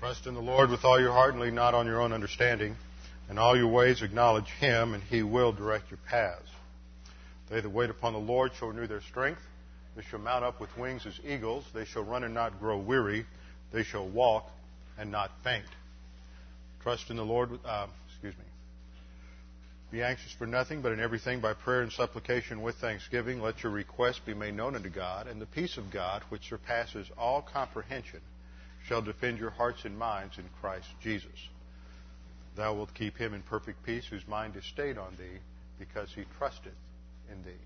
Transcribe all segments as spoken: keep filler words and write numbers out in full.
Trust in the Lord with all your heart and lean not on your own understanding. In all your ways acknowledge Him, and He will direct your paths. They that wait upon the Lord shall renew their strength. They shall mount up with wings as eagles. They shall run and not grow weary. They shall walk and not faint. Trust in the Lord. Uh, excuse me. Be anxious for nothing, but in everything by prayer and supplication with thanksgiving, let your requests be made known unto God, and the peace of God, which surpasses all comprehension, shall defend your hearts and minds in Christ Jesus. Thou wilt keep him in perfect peace, whose mind is stayed on thee, because he trusted in thee.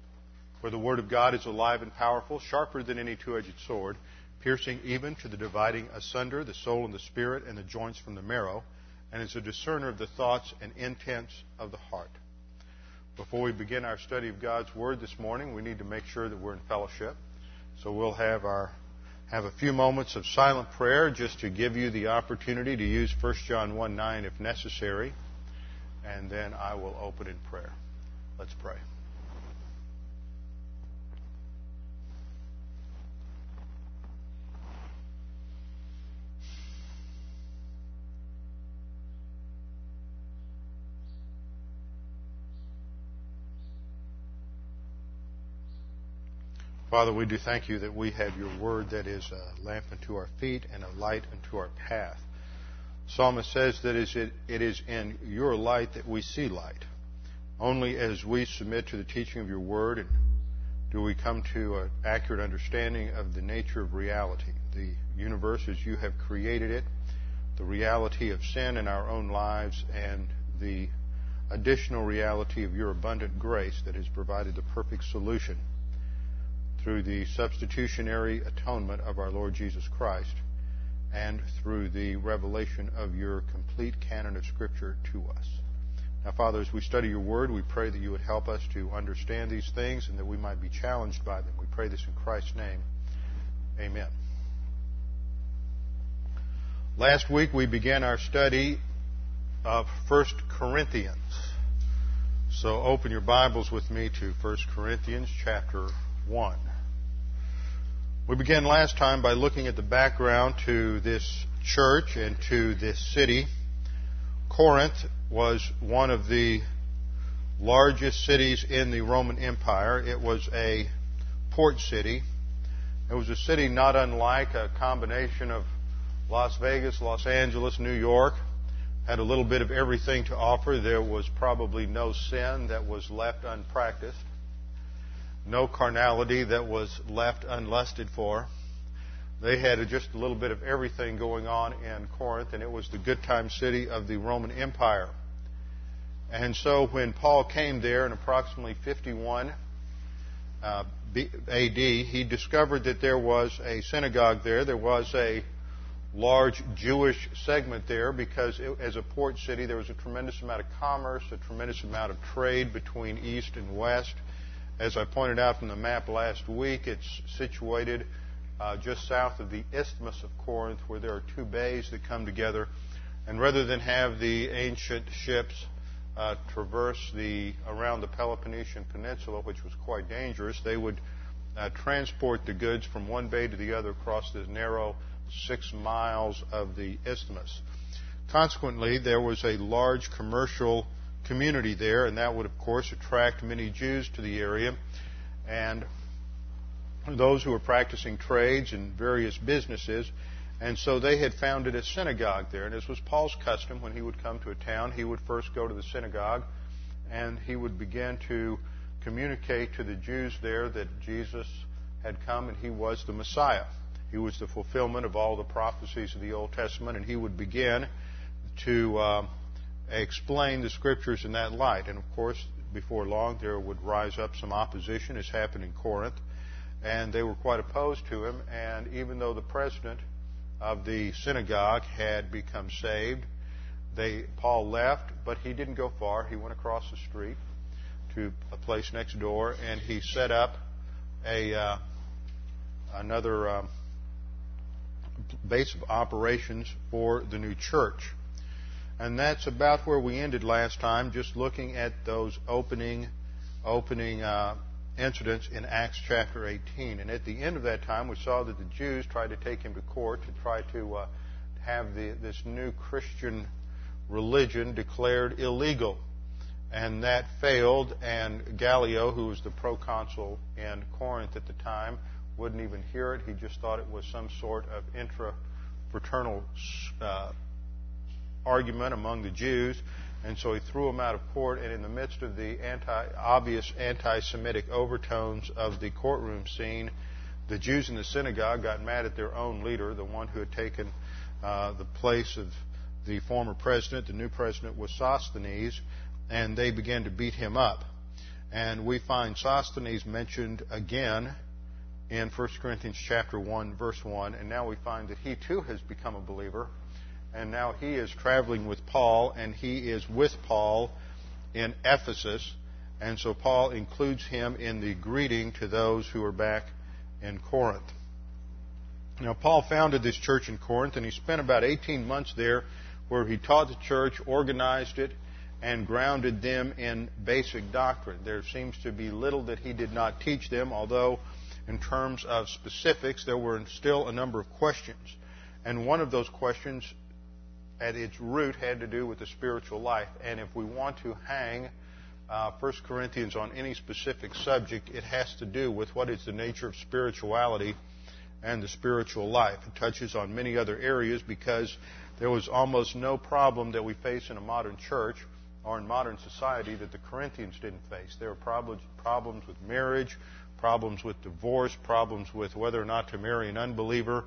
For the word of God is alive and powerful, sharper than any two-edged sword, piercing even to the dividing asunder the soul and the spirit and the joints from the marrow, and is a discerner of the thoughts and intents of the heart. Before we begin our study of God's Word this morning, we need to make sure that we're in fellowship. So we'll have our have a few moments of silent prayer just to give you the opportunity to use First John one nine if necessary. And then I will open in prayer. Let's pray. Father, we do thank you that we have your word that is a lamp unto our feet and a light unto our path. The psalmist says that it is in your light that we see light. Only as we submit to the teaching of your word and do we come to an accurate understanding of the nature of reality, the universe as you have created it, the reality of sin in our own lives, and the additional reality of your abundant grace that has provided the perfect solution through the substitutionary atonement of our Lord Jesus Christ, and through the revelation of your complete canon of Scripture to us. Now, Father, as we study your word, we pray that you would help us to understand these things and that we might be challenged by them. We pray this in Christ's name. Amen. Last week, we began our study of First Corinthians. So open your Bibles with me to First Corinthians chapter one. We began last time by looking at the background to this church and to this city. Corinth was one of the largest cities in the Roman Empire. It was a port city. It was a city not unlike a combination of Las Vegas, Los Angeles, New York. Had a little bit of everything to offer. There was probably no sin that was left unpracticed. No carnality that was left unlusted for. They had just a little bit of everything going on in Corinth, and it was the good time city of the Roman Empire. And so when Paul came there in approximately fifty-one A D, he discovered that there was a synagogue there. There was a large Jewish segment there because it, as a port city, there was a tremendous amount of commerce, a tremendous amount of trade between East and West. As I pointed out from the map last week, it's situated uh, just south of the Isthmus of Corinth, where there are two bays that come together. And rather than have the ancient ships uh, traverse the around the Peloponnesian Peninsula, which was quite dangerous, they would uh, transport the goods from one bay to the other across this narrow six miles of the Isthmus. Consequently, there was a large commercial community there, and that would, of course, attract many Jews to the area and those who were practicing trades and various businesses. And so they had founded a synagogue there. And as was Paul's custom, when he would come to a town, he would first go to the synagogue and he would begin to communicate to the Jews there that Jesus had come and he was the Messiah. He was the fulfillment of all the prophecies of the Old Testament, and he would begin to Uh, explain the Scriptures in that light. And, of course, before long there would rise up some opposition, as happened in Corinth, and they were quite opposed to him. And even though the president of the synagogue had become saved, they Paul left, but he didn't go far. He went across the street to a place next door, and he set up a uh, another um, base of operations for the new church. And that's about where we ended last time, just looking at those opening opening uh, incidents in Acts chapter eighteen. And at the end of that time, we saw that the Jews tried to take him to court to try to uh, have the, this new Christian religion declared illegal. And that failed, and Gallio, who was the proconsul in Corinth at the time, wouldn't even hear it. He just thought it was some sort of intra-fraternal uh, argument among the Jews, and so he threw him out of court. And in the midst of the anti, obvious anti-Semitic overtones of the courtroom scene, the Jews in the synagogue got mad at their own leader, the one who had taken uh, the place of the former president. The new president was Sosthenes, and they began to beat him up. And we find Sosthenes mentioned again in First Corinthians chapter one, verse one, and now we find that he too has become a believer, and now he is traveling with Paul, and he is with Paul in Ephesus, and so Paul includes him in the greeting to those who are back in Corinth. Now, Paul founded this church in Corinth, and he spent about eighteen months there where he taught the church, organized it, and grounded them in basic doctrine. There seems to be little that he did not teach them, although in terms of specifics, there were still a number of questions. And one of those questions at its root had to do with the spiritual life. And if we want to hang uh, First Corinthians on any specific subject, it has to do with what is the nature of spirituality and the spiritual life. It touches on many other areas because there was almost no problem that we face in a modern church or in modern society that the Corinthians didn't face. There were problems, problems with marriage, problems with divorce, problems with whether or not to marry an unbeliever,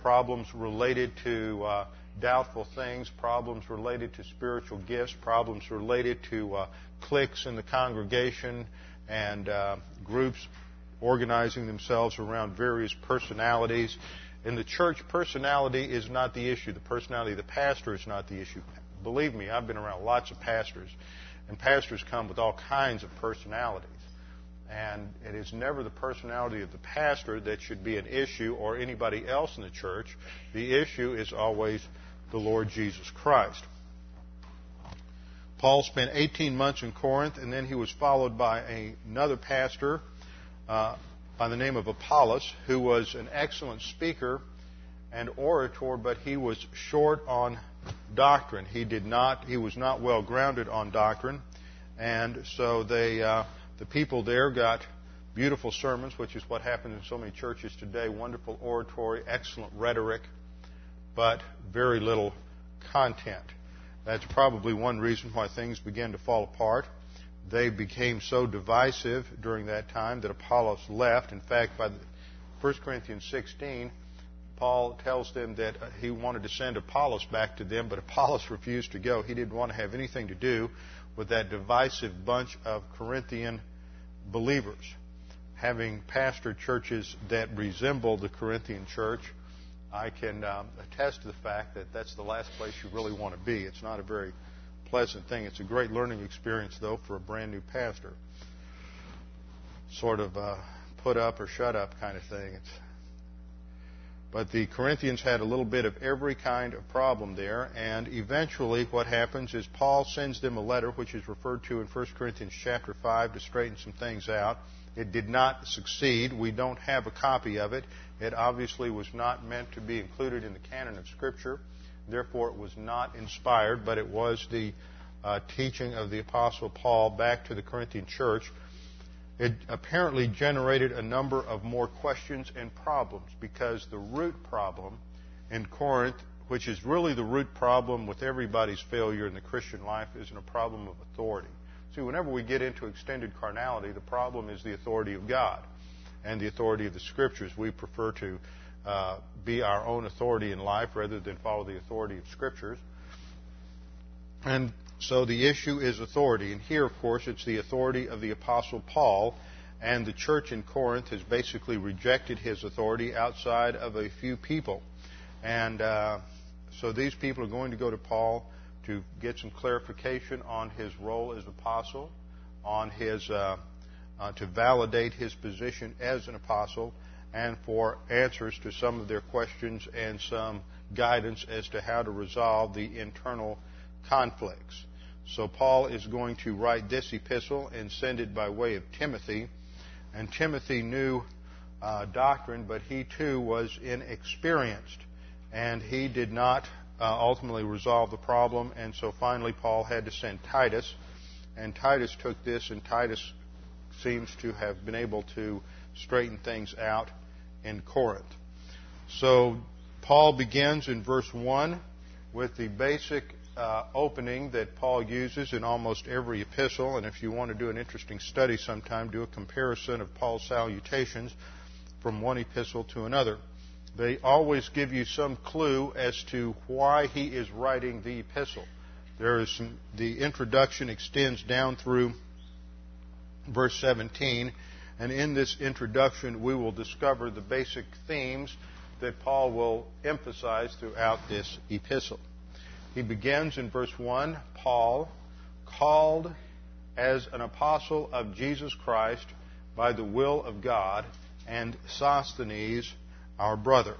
problems related to uh, doubtful things, problems related to spiritual gifts, problems related to uh, cliques in the congregation and uh, groups organizing themselves around various personalities. In the church, personality is not the issue. The personality of the pastor is not the issue. Believe me, I've been around lots of pastors, and pastors come with all kinds of personalities. And it is never the personality of the pastor that should be an issue or anybody else in the church. The issue is always the Lord Jesus Christ. Paul spent eighteen months in Corinth, and then he was followed by a, another pastor uh, by the name of Apollos, who was an excellent speaker and orator, but he was short on doctrine. He did not. He was not well grounded on doctrine, and so they, uh, the people there got beautiful sermons, which is what happens in so many churches today. Wonderful oratory, excellent rhetoric, but very little content. That's probably one reason why things began to fall apart. They became so divisive during that time that Apollos left. In fact, by First Corinthians sixteen. Paul tells them that he wanted to send Apollos back to them, but Apollos refused to go. He didn't want to have anything to do with that divisive bunch of Corinthian believers. Having pastored churches that resemble the Corinthian church, I can um, attest to the fact that that's the last place you really want to be. It's not a very pleasant thing. It's a great learning experience, though, for a brand new pastor. Sort of a put up or shut up kind of thing. It's But the Corinthians had a little bit of every kind of problem there, and eventually what happens is Paul sends them a letter, which is referred to in First Corinthians chapter five, to straighten some things out. It did not succeed. We don't have a copy of it. It obviously was not meant to be included in the canon of Scripture. Therefore, it was not inspired, but it was the uh, teaching of the Apostle Paul back to the Corinthian church. It apparently generated a number of more questions and problems because the root problem in Corinth, which is really the root problem with everybody's failure in the Christian life, isn't a problem of authority. See, whenever we get into extended carnality, the problem is the authority of God and the authority of the Scriptures. We prefer to uh, be our own authority in life rather than follow the authority of Scriptures. And so the issue is authority. And here, of course, it's the authority of the Apostle Paul. And the church in Corinth has basically rejected his authority outside of a few people. And uh, so these people are going to go to Paul to get some clarification on his role as apostle, on his uh, uh, to validate his position as an apostle, and for answers to some of their questions and some guidance as to how to resolve the internal conflicts. So Paul is going to write this epistle and send it by way of Timothy. And Timothy knew uh, doctrine, but he too was inexperienced. and he did not uh, ultimately resolve the problem. And so finally Paul had to send Titus, and Titus took this, and Titus seems to have been able to straighten things out in Corinth. So Paul begins in verse one with the basic uh, opening that Paul uses in almost every epistle. And if you want to do an interesting study sometime, do a comparison of Paul's salutations from one epistle to another. They always give you some clue as to why he is writing the epistle. There is some, the introduction extends down through verse seventeen, and in this introduction we will discover the basic themes that Paul will emphasize throughout this epistle. He begins in verse one, Paul, called as an apostle of Jesus Christ by the will of God, and Sosthenes, our brother.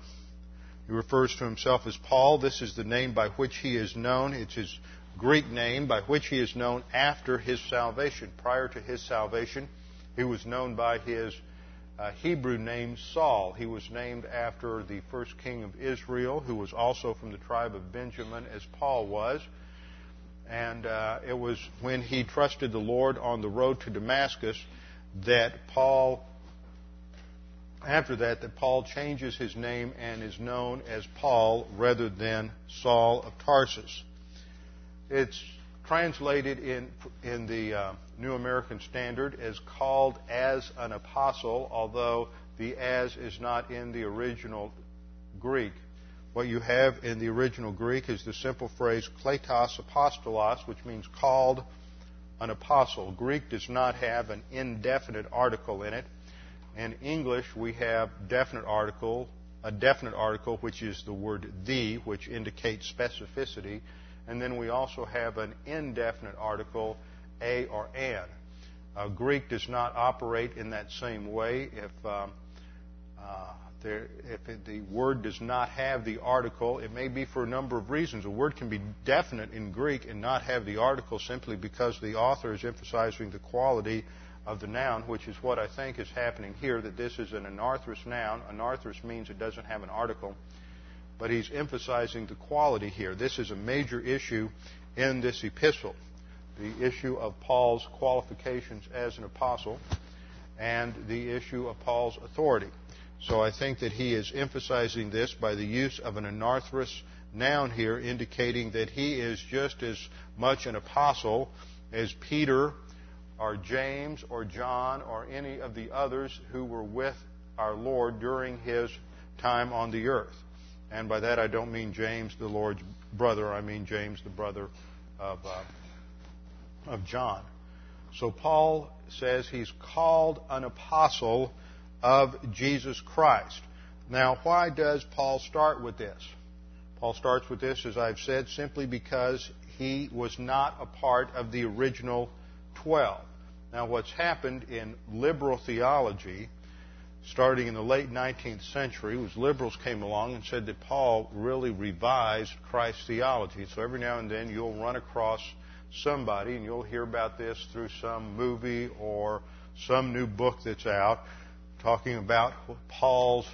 He refers to himself as Paul. This is the name by which he is known. It's his Greek name by which he is known after his salvation. Prior to his salvation, he was known by his uh, Hebrew name, Saul. He was named after the first king of Israel, who was also from the tribe of Benjamin, as Paul was. And uh, it was when he trusted the Lord on the road to Damascus that Paul, after that, that Paul changes his name and is known as Paul rather than Saul of Tarsus. It's translated in in the uh, New American Standard as called as an apostle, although the as is not in the original Greek. What you have in the original Greek is the simple phrase kletos apostolos, which means called an apostle. Greek does not have an indefinite article in it. In English, we have definite article, a definite article, which is the word the, which indicates specificity. And then we also have an indefinite article, a or an. Uh, Greek does not operate in that same way. If um, uh, there, if it, the word does not have the article, it may be for a number of reasons. A word can be definite in Greek and not have the article simply because the author is emphasizing the quality of the noun, which is what I think is happening here, that this is an anarthrous noun. Anarthrous means it doesn't have an article. But he's emphasizing the quality here. This is a major issue in this epistle, the issue of Paul's qualifications as an apostle and the issue of Paul's authority. So I think that he is emphasizing this by the use of an anarthrous noun here, indicating that he is just as much an apostle as Peter or James or John or any of the others who were with our Lord during his time on the earth. And by that I don't mean James, the Lord's brother. I mean James, the brother of uh, of John. So Paul says he's called an apostle of Jesus Christ. Now, why does Paul start with this? Paul starts with this, as I've said, simply because he was not a part of the original twelve. Now, what's happened in liberal theology, starting in the late nineteenth century, was liberals came along and said that Paul really revised Christ's theology. So every now and then you'll run across somebody, and you'll hear about this through some movie or some new book that's out, talking about Paul's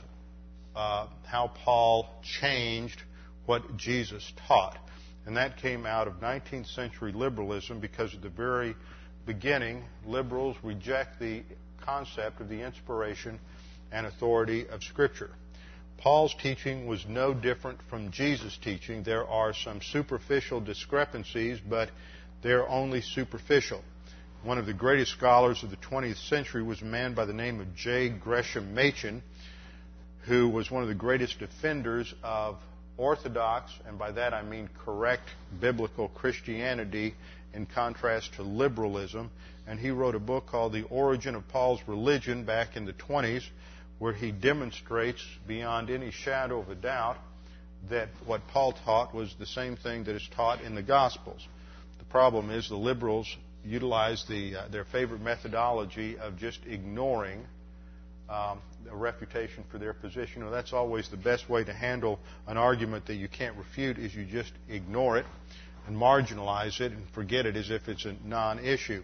uh, how Paul changed what Jesus taught. And that came out of nineteenth century liberalism, because at the very beginning, liberals reject the concept of the inspiration and authority of Scripture. Paul's teaching was no different from Jesus' teaching. There are some superficial discrepancies, but they're only superficial. One of the greatest scholars of the twentieth century was a man by the name of J. Gresham Machen, who was one of the greatest defenders of orthodox, and by that I mean correct, biblical Christianity in contrast to liberalism. And he wrote a book called The Origin of Paul's Religion back in the twenties, where he demonstrates beyond any shadow of a doubt that what Paul taught was the same thing that is taught in the Gospels. The problem is the liberals utilize the, uh, their favorite methodology of just ignoring um, a refutation for their position. Well, that's always the best way to handle an argument that you can't refute, is you just ignore it and marginalize it and forget it as if it's a non-issue.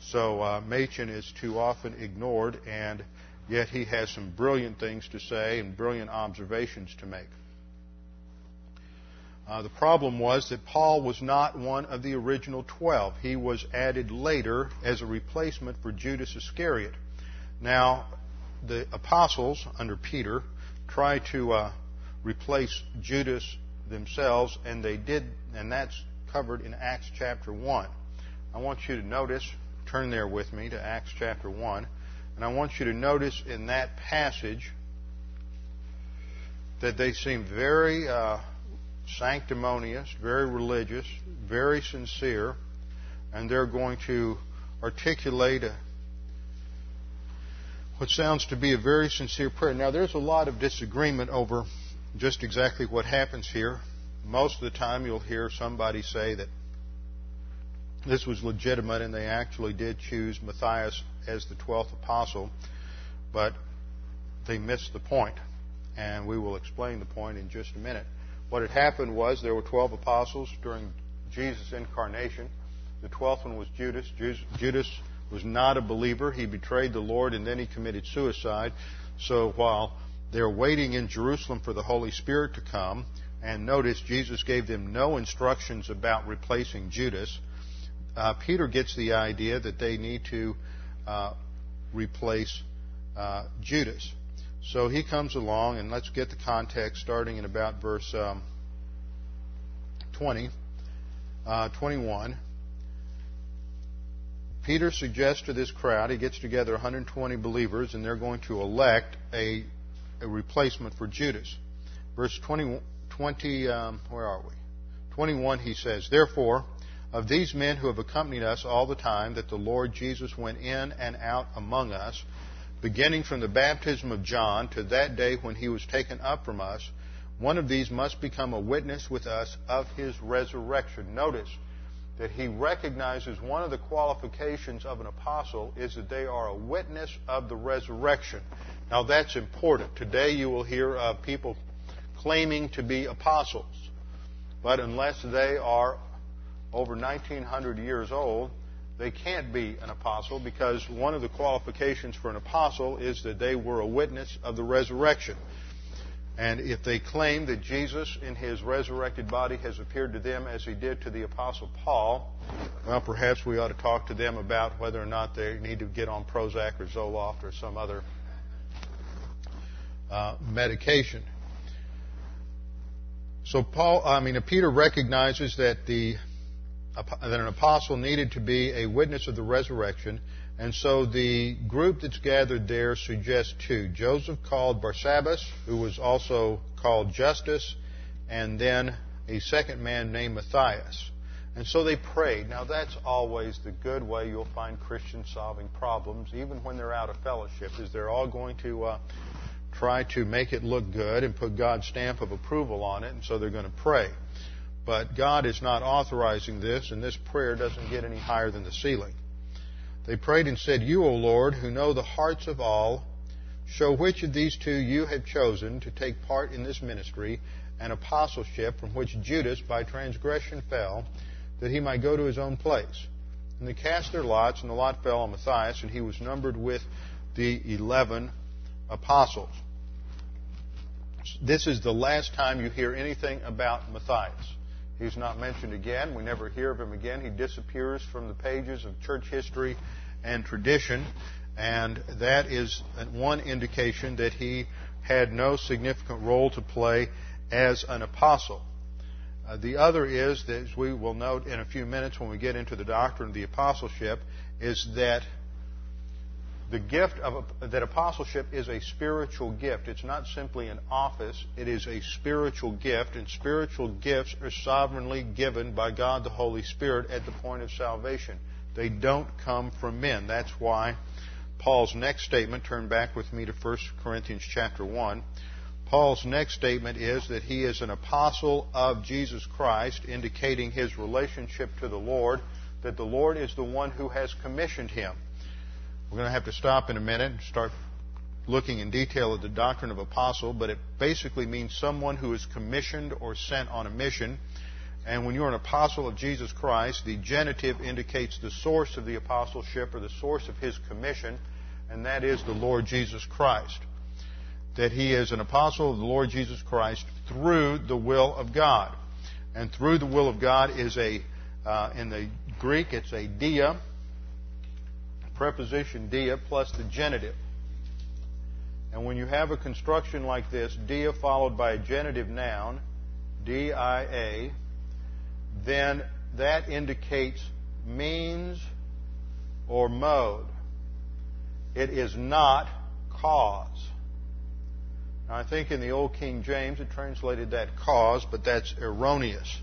So uh, Machen is too often ignored, and yet he has some brilliant things to say and brilliant observations to make. Uh, the problem was that Paul was not one of the original twelve. He was added later as a replacement for Judas Iscariot. Now, the apostles under Peter tried to uh, replace Judas themselves, and they did, and that's covered in Acts chapter one. I want you to notice, turn there with me to Acts chapter one, and I want you to notice in that passage that they seem very uh, sanctimonious, very religious, very sincere, and they're going to articulate a, what sounds to be a very sincere prayer. Now, there's a lot of disagreement over just exactly what happens here. Most of the time you'll hear somebody say that this was legitimate and they actually did choose Matthias as the twelfth apostle, but they missed the point. And we will explain the point in just a minute. What had happened was there were twelve apostles during Jesus' incarnation. The twelfth one was Judas. Judas was not a believer. He betrayed the Lord, and then he committed suicide. So while they're waiting in Jerusalem for the Holy Spirit to come, and notice Jesus gave them no instructions about replacing Judas, uh, Peter gets the idea that they need to uh, replace uh, Judas. So he comes along, and let's get the context starting in about verse um, twenty, twenty-one. Peter suggests to this crowd, he gets together one hundred twenty believers, and they're going to elect a, a replacement for Judas. Verse twenty, twenty um, where are we? twenty-one, he says, "Therefore, of these men who have accompanied us all the time that the Lord Jesus went in and out among us, beginning from the baptism of John to that day when he was taken up from us, one of these must become a witness with us of his resurrection." Notice that he recognizes one of the qualifications of an apostle is that they are a witness of the resurrection. Now, that's important. Today you will hear of people claiming to be apostles, but unless they are over nineteen hundred years old, they can't be an apostle, because one of the qualifications for an apostle is that they were a witness of the resurrection. And if they claim that Jesus in his resurrected body has appeared to them as he did to the apostle Paul, well, perhaps we ought to talk to them about whether or not they need to get on Prozac or Zoloft or some other uh, medication. So Paul, I mean, Peter recognizes that the that an apostle needed to be a witness of the resurrection, and so the group that's gathered there suggests two: Joseph, called Barsabbas, who was also called Justus, and then a second man named Matthias. And so they prayed. Now, that's always the good way you'll find Christians solving problems, even when they're out of fellowship, is they're all going to uh, try to make it look good and put God's stamp of approval on it, and so they're going to pray. But God is not authorizing this, and this prayer doesn't get any higher than the ceiling. They prayed and said, "You, O Lord, who know the hearts of all, show which of these two you have chosen to take part in this ministry and apostleship from which Judas by transgression fell, that he might go to his own place." And they cast their lots, and the lot fell on Matthias, and he was numbered with the eleven apostles. This is the last time you hear anything about Matthias. He's not mentioned again. We never hear of him again. He disappears from the pages of church history and tradition, and that is one indication that he had no significant role to play as an apostle. Uh, the other is, that as we will note in a few minutes when we get into the doctrine of the apostleship, is that the gift of that apostleship is a spiritual gift. It's not simply an office. It is a spiritual gift, and spiritual gifts are sovereignly given by God the Holy Spirit at the point of salvation. They don't come from men. That's why Paul's next statement, turn back with me to First Corinthians chapter one. Paul's next statement is that he is an apostle of Jesus Christ, indicating his relationship to the Lord, that the Lord is the one who has commissioned him. We're going to have to stop in a minute and start looking in detail at the doctrine of apostle, but it basically means someone who is commissioned or sent on a mission. And when you're an apostle of Jesus Christ, the genitive indicates the source of the apostleship or the source of his commission, and that is the Lord Jesus Christ. That he is an apostle of the Lord Jesus Christ through the will of God. And through the will of God is a, uh, in the Greek, it's a dia, preposition dia, plus the genitive. And when you have a construction like this, dia followed by a genitive noun, D I A, then that indicates means or mode. It is not cause. Now, I think in the Old King James it translated that cause, but that's erroneous.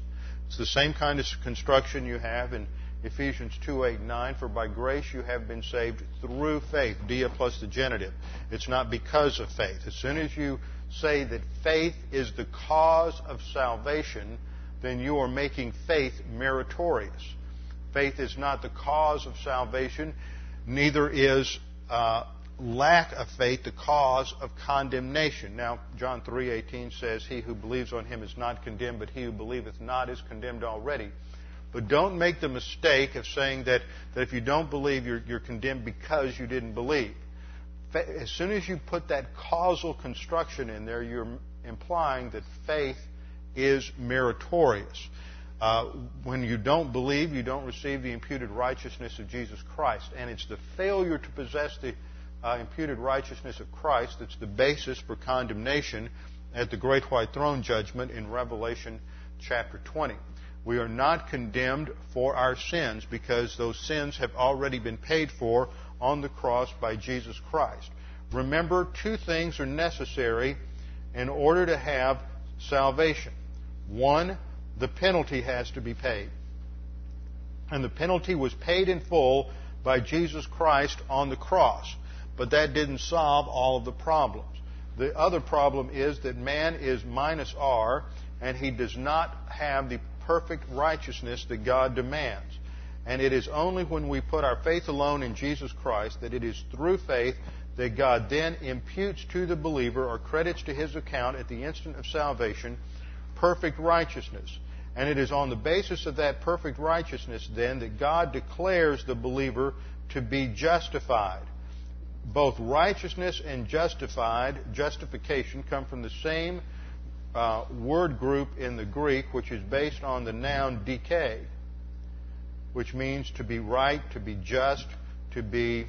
It's the same kind of construction you have in Ephesians two, eight, nine, for by grace you have been saved through faith, dia plus the genitive. It's not because of faith. As soon as you say that faith is the cause of salvation, then you are making faith meritorious. Faith is not the cause of salvation, neither is uh, lack of faith the cause of condemnation. Now, John three eighteen says, "He who believes on him is not condemned, but he who believeth not is condemned already." But don't make the mistake of saying that, that if you don't believe, you're, you're condemned because you didn't believe. As soon as you put that causal construction in there, you're implying that faith is meritorious. Uh, when you don't believe, you don't receive the imputed righteousness of Jesus Christ. And it's the failure to possess the uh, imputed righteousness of Christ that's the basis for condemnation at the Great White Throne Judgment in Revelation chapter twenty. We are not condemned for our sins because those sins have already been paid for on the cross by Jesus Christ. Remember, two things are necessary in order to have salvation. One, the penalty has to be paid. And the penalty was paid in full by Jesus Christ on the cross. But that didn't solve all of the problems. The other problem is that man is minus R, and he does not have the perfect righteousness that God demands. And it is only when we put our faith alone in Jesus Christ that it is through faith that God then imputes to the believer or credits to his account at the instant of salvation perfect righteousness. And it is on the basis of that perfect righteousness then that God declares the believer to be justified. Both righteousness and justified, justification, come from the same Uh, word group in the Greek, which is based on the noun dikē, which means to be right, to be just, to be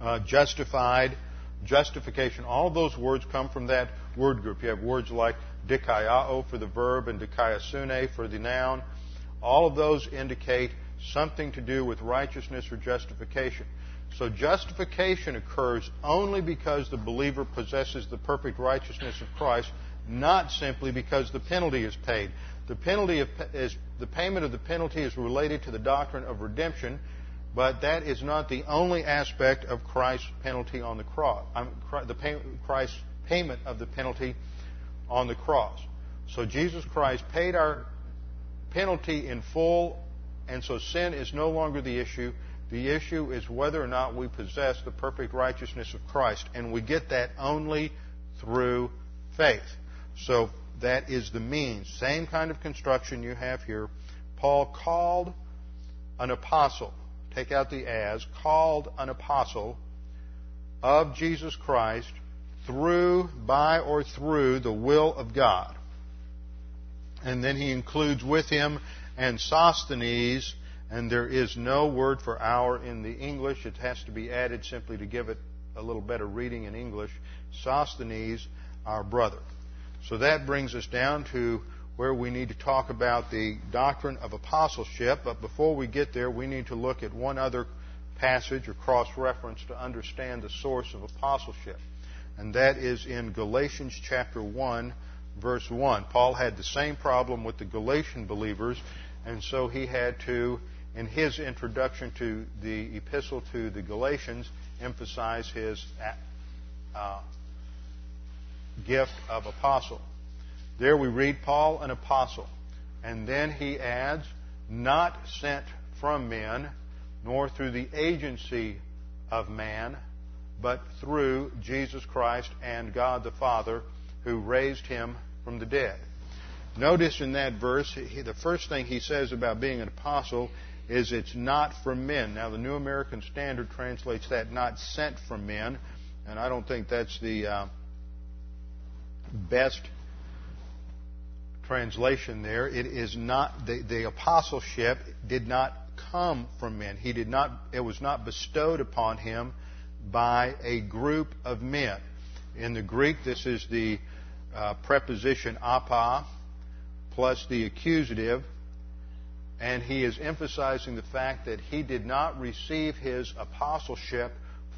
uh, justified, justification. All those words come from that word group. You have words like dikaiō for the verb and dikaiosune for the noun. All of those indicate something to do with righteousness or justification. So justification occurs only because the believer possesses the perfect righteousness of Christ, not simply because the penalty is paid. The penalty of, is, the payment of the penalty is related to the doctrine of redemption, but that is not the only aspect of Christ's penalty on the cross. Um, the pay, Christ's payment of the penalty on the cross. So Jesus Christ paid our penalty in full, and so sin is no longer the issue. The issue is whether or not we possess the perfect righteousness of Christ, and we get that only through faith. So that is the means. Same kind of construction you have here. Paul called an apostle, take out the as, called an apostle of Jesus Christ through, by, or through the will of God. And then he includes with him and Sosthenes. And there is no word for hour in the English. It has to be added simply to give it a little better reading in English. Sosthenes, our brother. So that brings us down to where we need to talk about the doctrine of apostleship. But before we get there, we need to look at one other passage or cross-reference to understand the source of apostleship. And that is in Galatians chapter one, verse one. Paul had the same problem with the Galatian believers, and so he had to, in his introduction to the epistle to the Galatians, emphasize his uh, gift of apostle. There we read, Paul, an apostle. And then he adds, not sent from men, nor through the agency of man, but through Jesus Christ and God the Father, who raised him from the dead. Notice in that verse, he, the first thing he says about being an apostle is it's not from men. Now, the New American Standard translates that not sent from men, and I don't think that's the uh, best translation there, it is not the, the apostleship did not come from men. He did not. It was not bestowed upon him by a group of men. In the Greek, this is the uh, preposition apa plus the accusative, and he is emphasizing the fact that he did not receive his apostleship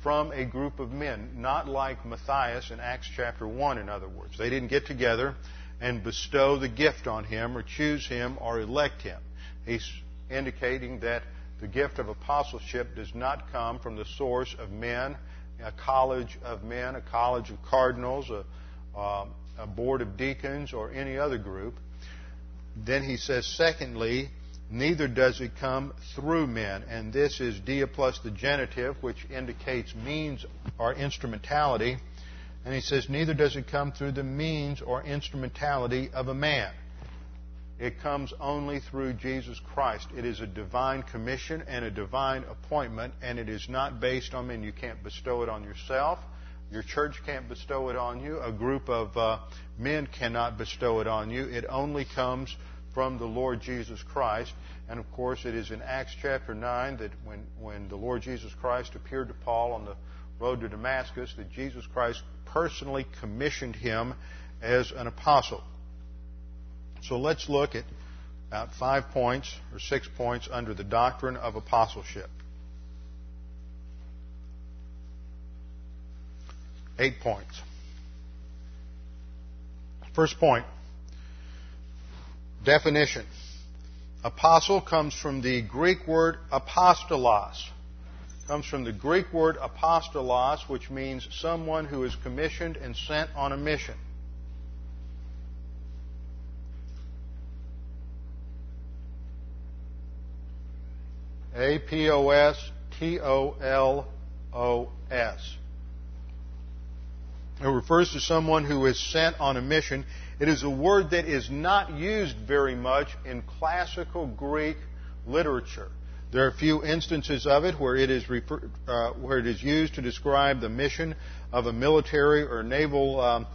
from a group of men, not like Matthias in Acts chapter one, in other words. They didn't get together and bestow the gift on him or choose him or elect him. He's indicating that the gift of apostleship does not come from the source of men, a college of men, a college of cardinals, a, um, a board of deacons, or any other group. Then he says, secondly, neither does it come through men. And this is dia plus the genitive, which indicates means or instrumentality. And he says, neither does it come through the means or instrumentality of a man. It comes only through Jesus Christ. It is a divine commission and a divine appointment, and it is not based on men. You can't bestow it on yourself. Your church can't bestow it on you. A group of uh, men cannot bestow it on you. It only comes from the Lord Jesus Christ. And, of course, it is in Acts chapter nine that when, when the Lord Jesus Christ appeared to Paul on the road to Damascus, that Jesus Christ personally commissioned him as an apostle. So let's look at about five points or six points under the doctrine of apostleship. Eight points. First point. Definition. Apostle comes from the Greek word apostolos. Comes from the Greek word apostolos, which means someone who is commissioned and sent on a mission. A P O S T O L O S. It refers to someone who is sent on a mission. It is a word that is not used very much in classical Greek literature. There are few instances of it where it is refer, uh, where it is used to describe the mission of a military or naval um,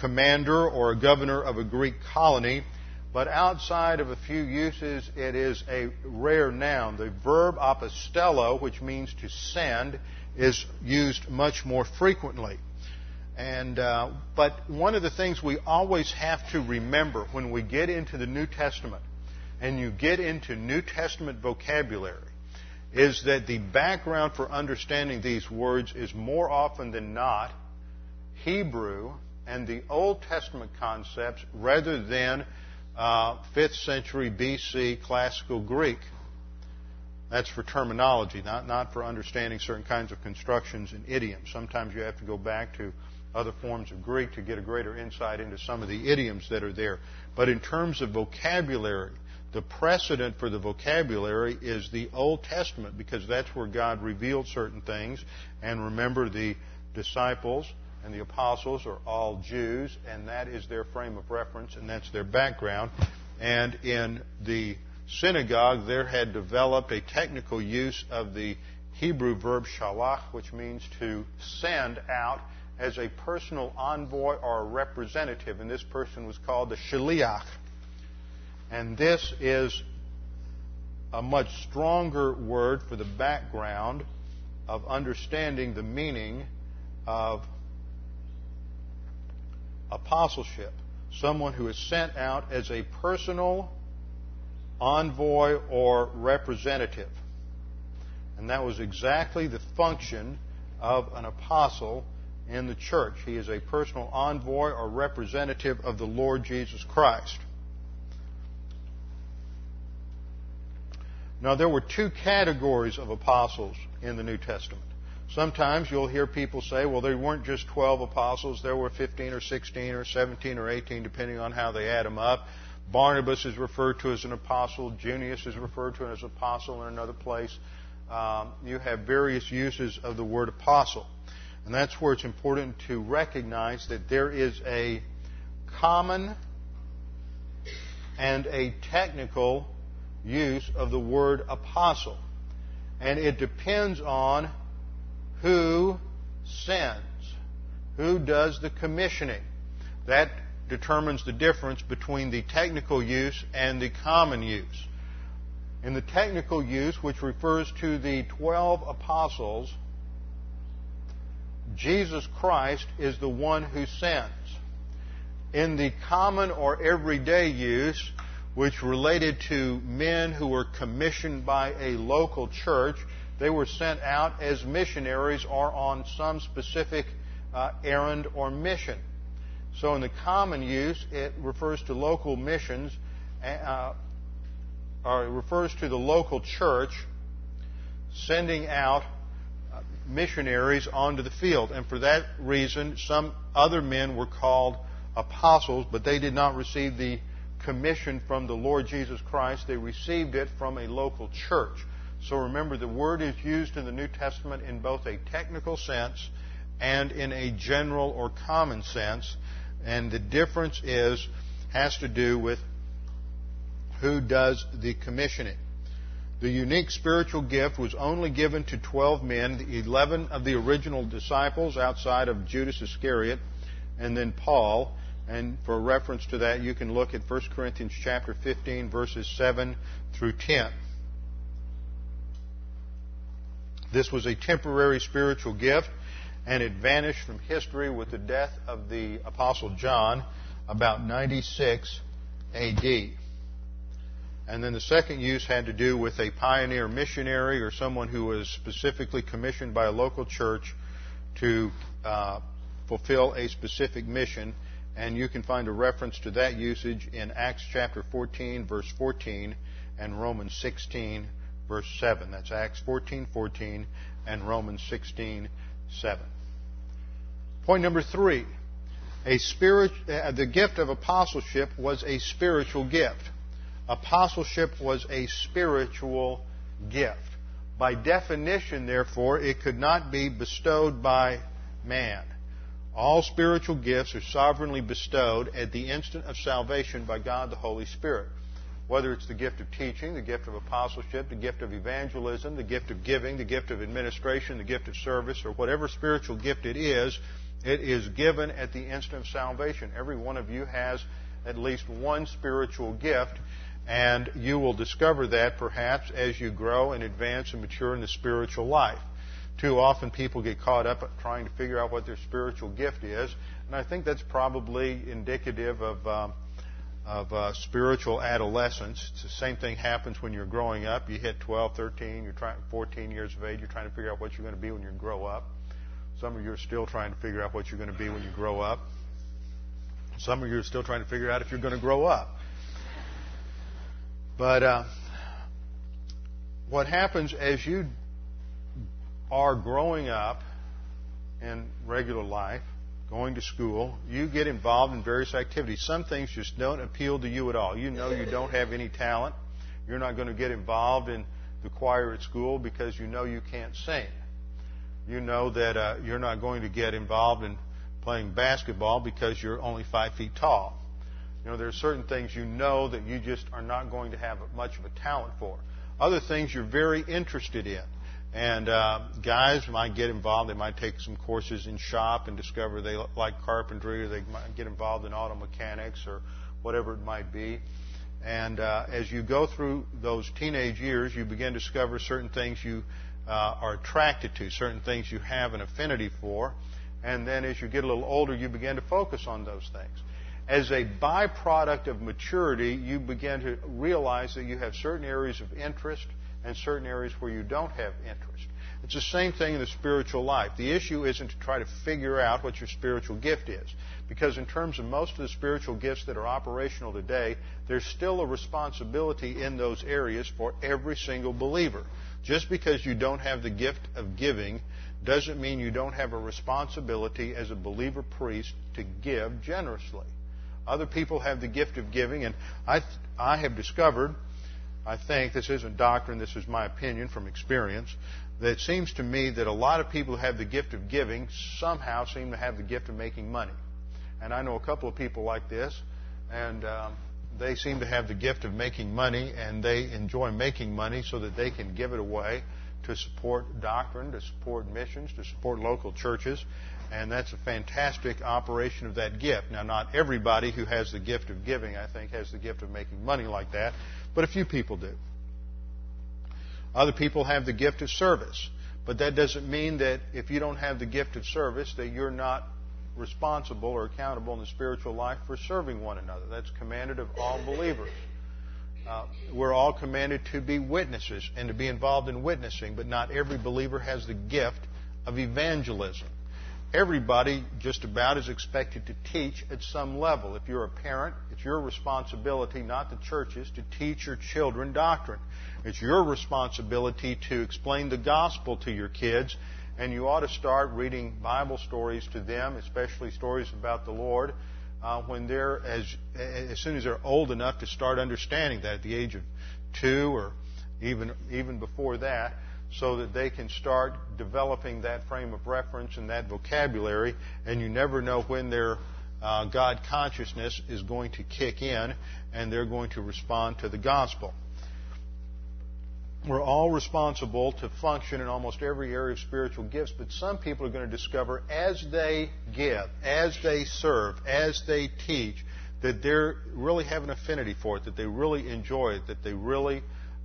commander or a governor of a Greek colony. But outside of a few uses, it is a rare noun. The verb apostello, which means to send, is used much more frequently. And uh, but one of the things we always have to remember when we get into the New Testament and you get into New Testament vocabulary is that the background for understanding these words is more often than not Hebrew and the Old Testament concepts rather than uh, fifth century B C classical Greek. That's for terminology, not, not for understanding certain kinds of constructions and idioms. Sometimes you have to go back to other forms of Greek to get a greater insight into some of the idioms that are there. But in terms of vocabulary, the precedent for the vocabulary is the Old Testament because that's where God revealed certain things. And remember, the disciples and the apostles are all Jews, and that is their frame of reference, and that's their background. And in the synagogue, there had developed a technical use of the Hebrew verb shalach, which means to send out as a personal envoy or a representative, and this person was called the shaliach. And this is a much stronger word for the background of understanding the meaning of apostleship. Someone who is sent out as a personal envoy or representative. And that was exactly the function of an apostle in the church. He is a personal envoy or representative of the Lord Jesus Christ. Now, there were two categories of apostles in the New Testament. Sometimes you'll hear people say, well, there weren't just twelve apostles. There were fifteen or sixteen or seventeen or eighteen, depending on how they add them up. Barnabas is referred to as an apostle. Junius is referred to as an apostle in another place. Um, you have various uses of the word apostle. And that's where it's important to recognize that there is a common and a technical use of the word apostle. And it depends on who sends, who does the commissioning. That determines the difference between the technical use and the common use. In the technical use, which refers to the twelve apostles, Jesus Christ is the one who sends. In the common or everyday use, which related to men who were commissioned by a local church, they were sent out as missionaries or on some specific uh, errand or mission. So in the common use, it refers to local missions, uh, or it refers to the local church sending out missionaries onto the field. And for that reason, some other men were called apostles, but they did not receive the commission from the Lord Jesus Christ. They received it from a local church. So remember, the word is used in the New Testament in both a technical sense and in a general or common sense. And the difference is has to do with who does the commissioning. The unique spiritual gift was only given to twelve men, the eleven of the original disciples outside of Judas Iscariot, and then Paul. And for reference to that, you can look at First Corinthians chapter fifteen, verses seven through ten. This was a temporary spiritual gift, and it vanished from history with the death of the Apostle John about ninety-six A D And then the second use had to do with a pioneer missionary or someone who was specifically commissioned by a local church to uh, fulfill a specific mission. And you can find a reference to that usage in Acts chapter fourteen, verse fourteen, and Romans sixteen, verse seven. That's Acts fourteen fourteen and Romans sixteen seven. Point number three, a spirit, uh, the gift of apostleship was a spiritual gift. Apostleship was a spiritual gift. By definition, therefore, it could not be bestowed by man. All spiritual gifts are sovereignly bestowed at the instant of salvation by God the Holy Spirit. Whether it's the gift of teaching, the gift of apostleship, the gift of evangelism, the gift of giving, the gift of administration, the gift of service, or whatever spiritual gift it is, it is given at the instant of salvation. Every one of you has at least one spiritual gift, and you will discover that perhaps as you grow and advance and mature in the spiritual life. Too often people get caught up trying to figure out what their spiritual gift is, and I think that's probably indicative of um, of uh, spiritual adolescence. It's the same thing happens when you're growing up. You hit twelve, thirteen, you're trying, fourteen years of age, you're trying to figure out what you're going to be when you grow up. Some of you are still trying to figure out what you're going to be when you grow up. Some of you are still trying to figure out if you're going to grow up. But uh, what happens as you are growing up in regular life, going to school, you get involved in various activities. Some things just don't appeal to you at all. You know you don't have any talent. You're not going to get involved in the choir at school because you know you can't sing. You know that uh, you're not going to get involved in playing basketball because you're only five feet tall. You know, there are certain things you know that you just are not going to have much of a talent for. Other things you're very interested in. And uh, guys might get involved. They might take some courses in shop and discover they like carpentry, or they might get involved in auto mechanics or whatever it might be. And uh, as you go through those teenage years, you begin to discover certain things you uh, are attracted to, certain things you have an affinity for. And then as you get a little older, you begin to focus on those things. As a byproduct of maturity, you begin to realize that you have certain areas of interest and certain areas where you don't have interest. It's the same thing in the spiritual life. The issue isn't to try to figure out what your spiritual gift is, because in terms of most of the spiritual gifts that are operational today, there's still a responsibility in those areas for every single believer. Just because you don't have the gift of giving doesn't mean you don't have a responsibility as a believer priest to give generously. Other people have the gift of giving, and I th- I have discovered, I think, this isn't doctrine, this is my opinion from experience, that it seems to me that a lot of people who have the gift of giving somehow seem to have the gift of making money. And I know a couple of people like this, and um, they seem to have the gift of making money, and they enjoy making money so that they can give it away to support doctrine, to support missions, to support local churches. And that's a fantastic operation of that gift. Now, not everybody who has the gift of giving, I think, has the gift of making money like that, but a few people do. Other people have the gift of service. But that doesn't mean that if you don't have the gift of service that you're not responsible or accountable in the spiritual life for serving one another. That's commanded of all believers. Uh, we're all commanded to be witnesses and to be involved in witnessing, but not every believer has the gift of evangelism. Everybody just about is expected to teach at some level. If you're a parent, it's your responsibility, not the church's, to teach your children doctrine. It's your responsibility to explain the gospel to your kids, and you ought to start reading Bible stories to them, especially stories about the Lord, uh, when they're as as soon as they're old enough to start understanding that at the age of two or even even before that, so that they can start developing that frame of reference and that vocabulary, and you never know when their uh, God consciousness is going to kick in and they're going to respond to the gospel. We're all responsible to function in almost every area of spiritual gifts, but some people are going to discover as they give, as they serve, as they teach, that they really have an affinity for it, that they really enjoy it, that they really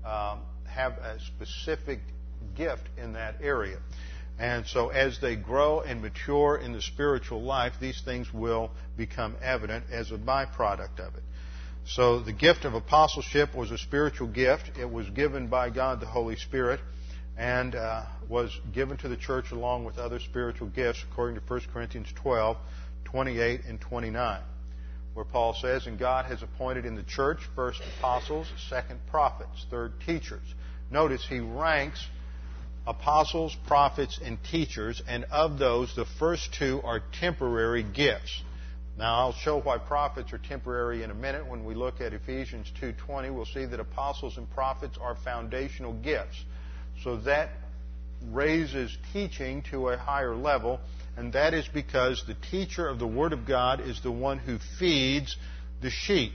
um, have a specific gift in that area. And so as they grow and mature in the spiritual life, these things will become evident as a byproduct of it. So the gift of apostleship was a spiritual gift. It was given by God the Holy Spirit and uh, was given to the church along with other spiritual gifts, according to First Corinthians twelve, twenty-eight and twenty-nine, where Paul says, "And God has appointed in the church first apostles, second prophets, third teachers." Notice he ranks apostles, prophets, and teachers, and of those, the first two are temporary gifts. Now, I'll show why prophets are temporary in a minute. When we look at Ephesians two twenty, we'll see that apostles and prophets are foundational gifts. So that raises teaching to a higher level, and that is because the teacher of the Word of God is the one who feeds the sheep.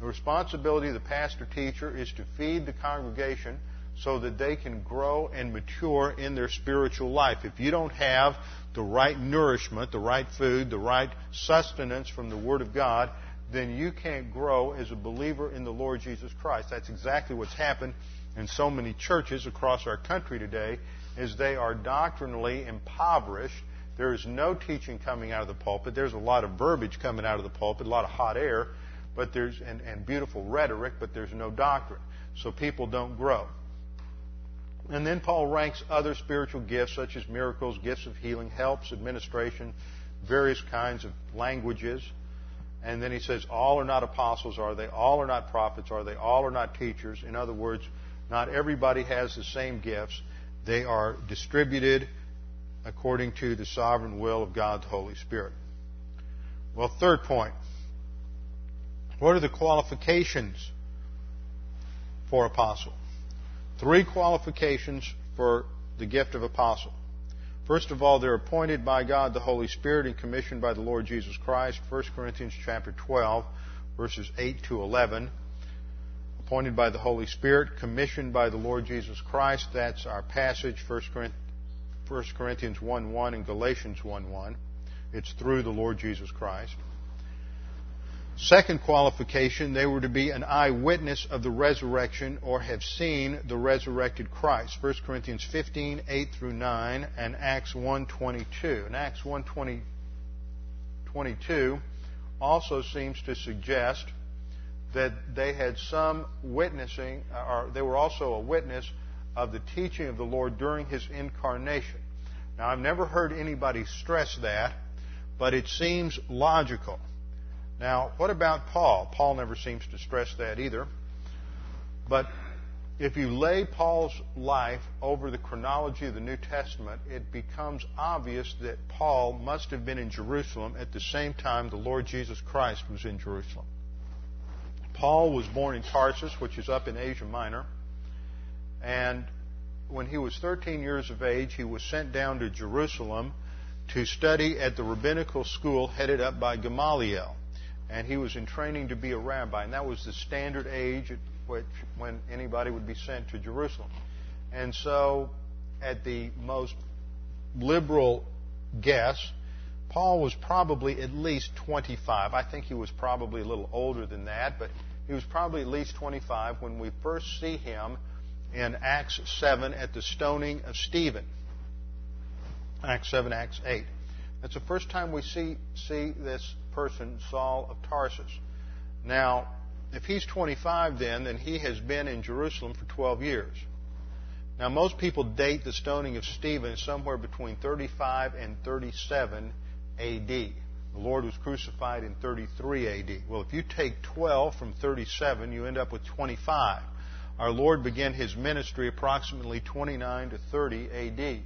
The responsibility of the pastor-teacher is to feed the congregation so that they can grow and mature in their spiritual life. If you don't have the right nourishment, the right food, the right sustenance from the Word of God, then you can't grow as a believer in the Lord Jesus Christ. That's exactly what's happened in so many churches across our country today, is they are doctrinally impoverished. There is no teaching coming out of the pulpit. There's a lot of verbiage coming out of the pulpit, a lot of hot air, but there's and, and beautiful rhetoric, but there's no doctrine. So people don't grow. And then Paul ranks other spiritual gifts, such as miracles, gifts of healing, helps, administration, various kinds of languages. And then he says, all are not apostles, are they? All are not prophets, are they? All are not teachers. In other words, not everybody has the same gifts. They are distributed according to the sovereign will of God the Holy Spirit. Well, third point. What are the qualifications for apostle? Three qualifications for the gift of apostle. First of all, they're appointed by God the Holy Spirit and commissioned by the Lord Jesus Christ. First Corinthians chapter twelve, verses eight to eleven. Appointed by the Holy Spirit, commissioned by the Lord Jesus Christ. That's our passage, First Corinthians one one and Galatians one one. It's through the Lord Jesus Christ. Second qualification, they were to be an eyewitness of the resurrection or have seen the resurrected Christ. First Corinthians fifteen, eight through nine and Acts one twenty-two. And Acts one twenty-two also seems to suggest that they had some witnessing, or they were also a witness of the teaching of the Lord during His incarnation. Now, I've never heard anybody stress that, but it seems logical. Now, what about Paul? Paul never seems to stress that either. But if you lay Paul's life over the chronology of the New Testament, it becomes obvious that Paul must have been in Jerusalem at the same time the Lord Jesus Christ was in Jerusalem. Paul was born in Tarsus, which is up in Asia Minor. And when he was thirteen years of age, he was sent down to Jerusalem to study at the rabbinical school headed up by Gamaliel. And he was in training to be a rabbi. And that was the standard age at which when anybody would be sent to Jerusalem. And so, at the most liberal guess, Paul was probably at least twenty-five. I think he was probably a little older than that, but he was probably at least twenty-five when we first see him in Acts seven at the stoning of Stephen. Acts seven, Acts eight. That's the first time we see, see this person, Saul of Tarsus. Now, if he's twenty-five then, then he has been in Jerusalem for twelve years. Now, most people date the stoning of Stephen somewhere between thirty-five and thirty-seven A D The Lord was crucified in thirty-three A D Well, if you take twelve from thirty-seven, you end up with twenty-five. Our Lord began his ministry approximately twenty-nine to thirty A D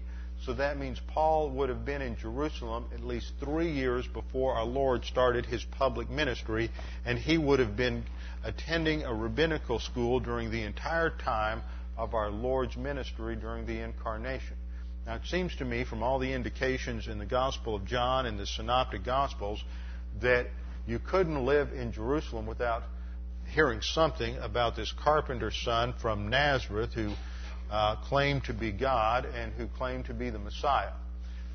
So that means Paul would have been in Jerusalem at least three years before our Lord started his public ministry, and he would have been attending a rabbinical school during the entire time of our Lord's ministry during the incarnation. Now, it seems to me from all the indications in the Gospel of John and the Synoptic Gospels that you couldn't live in Jerusalem without hearing something about this carpenter's son from Nazareth who Uh, claimed to be God and who claimed to be the Messiah.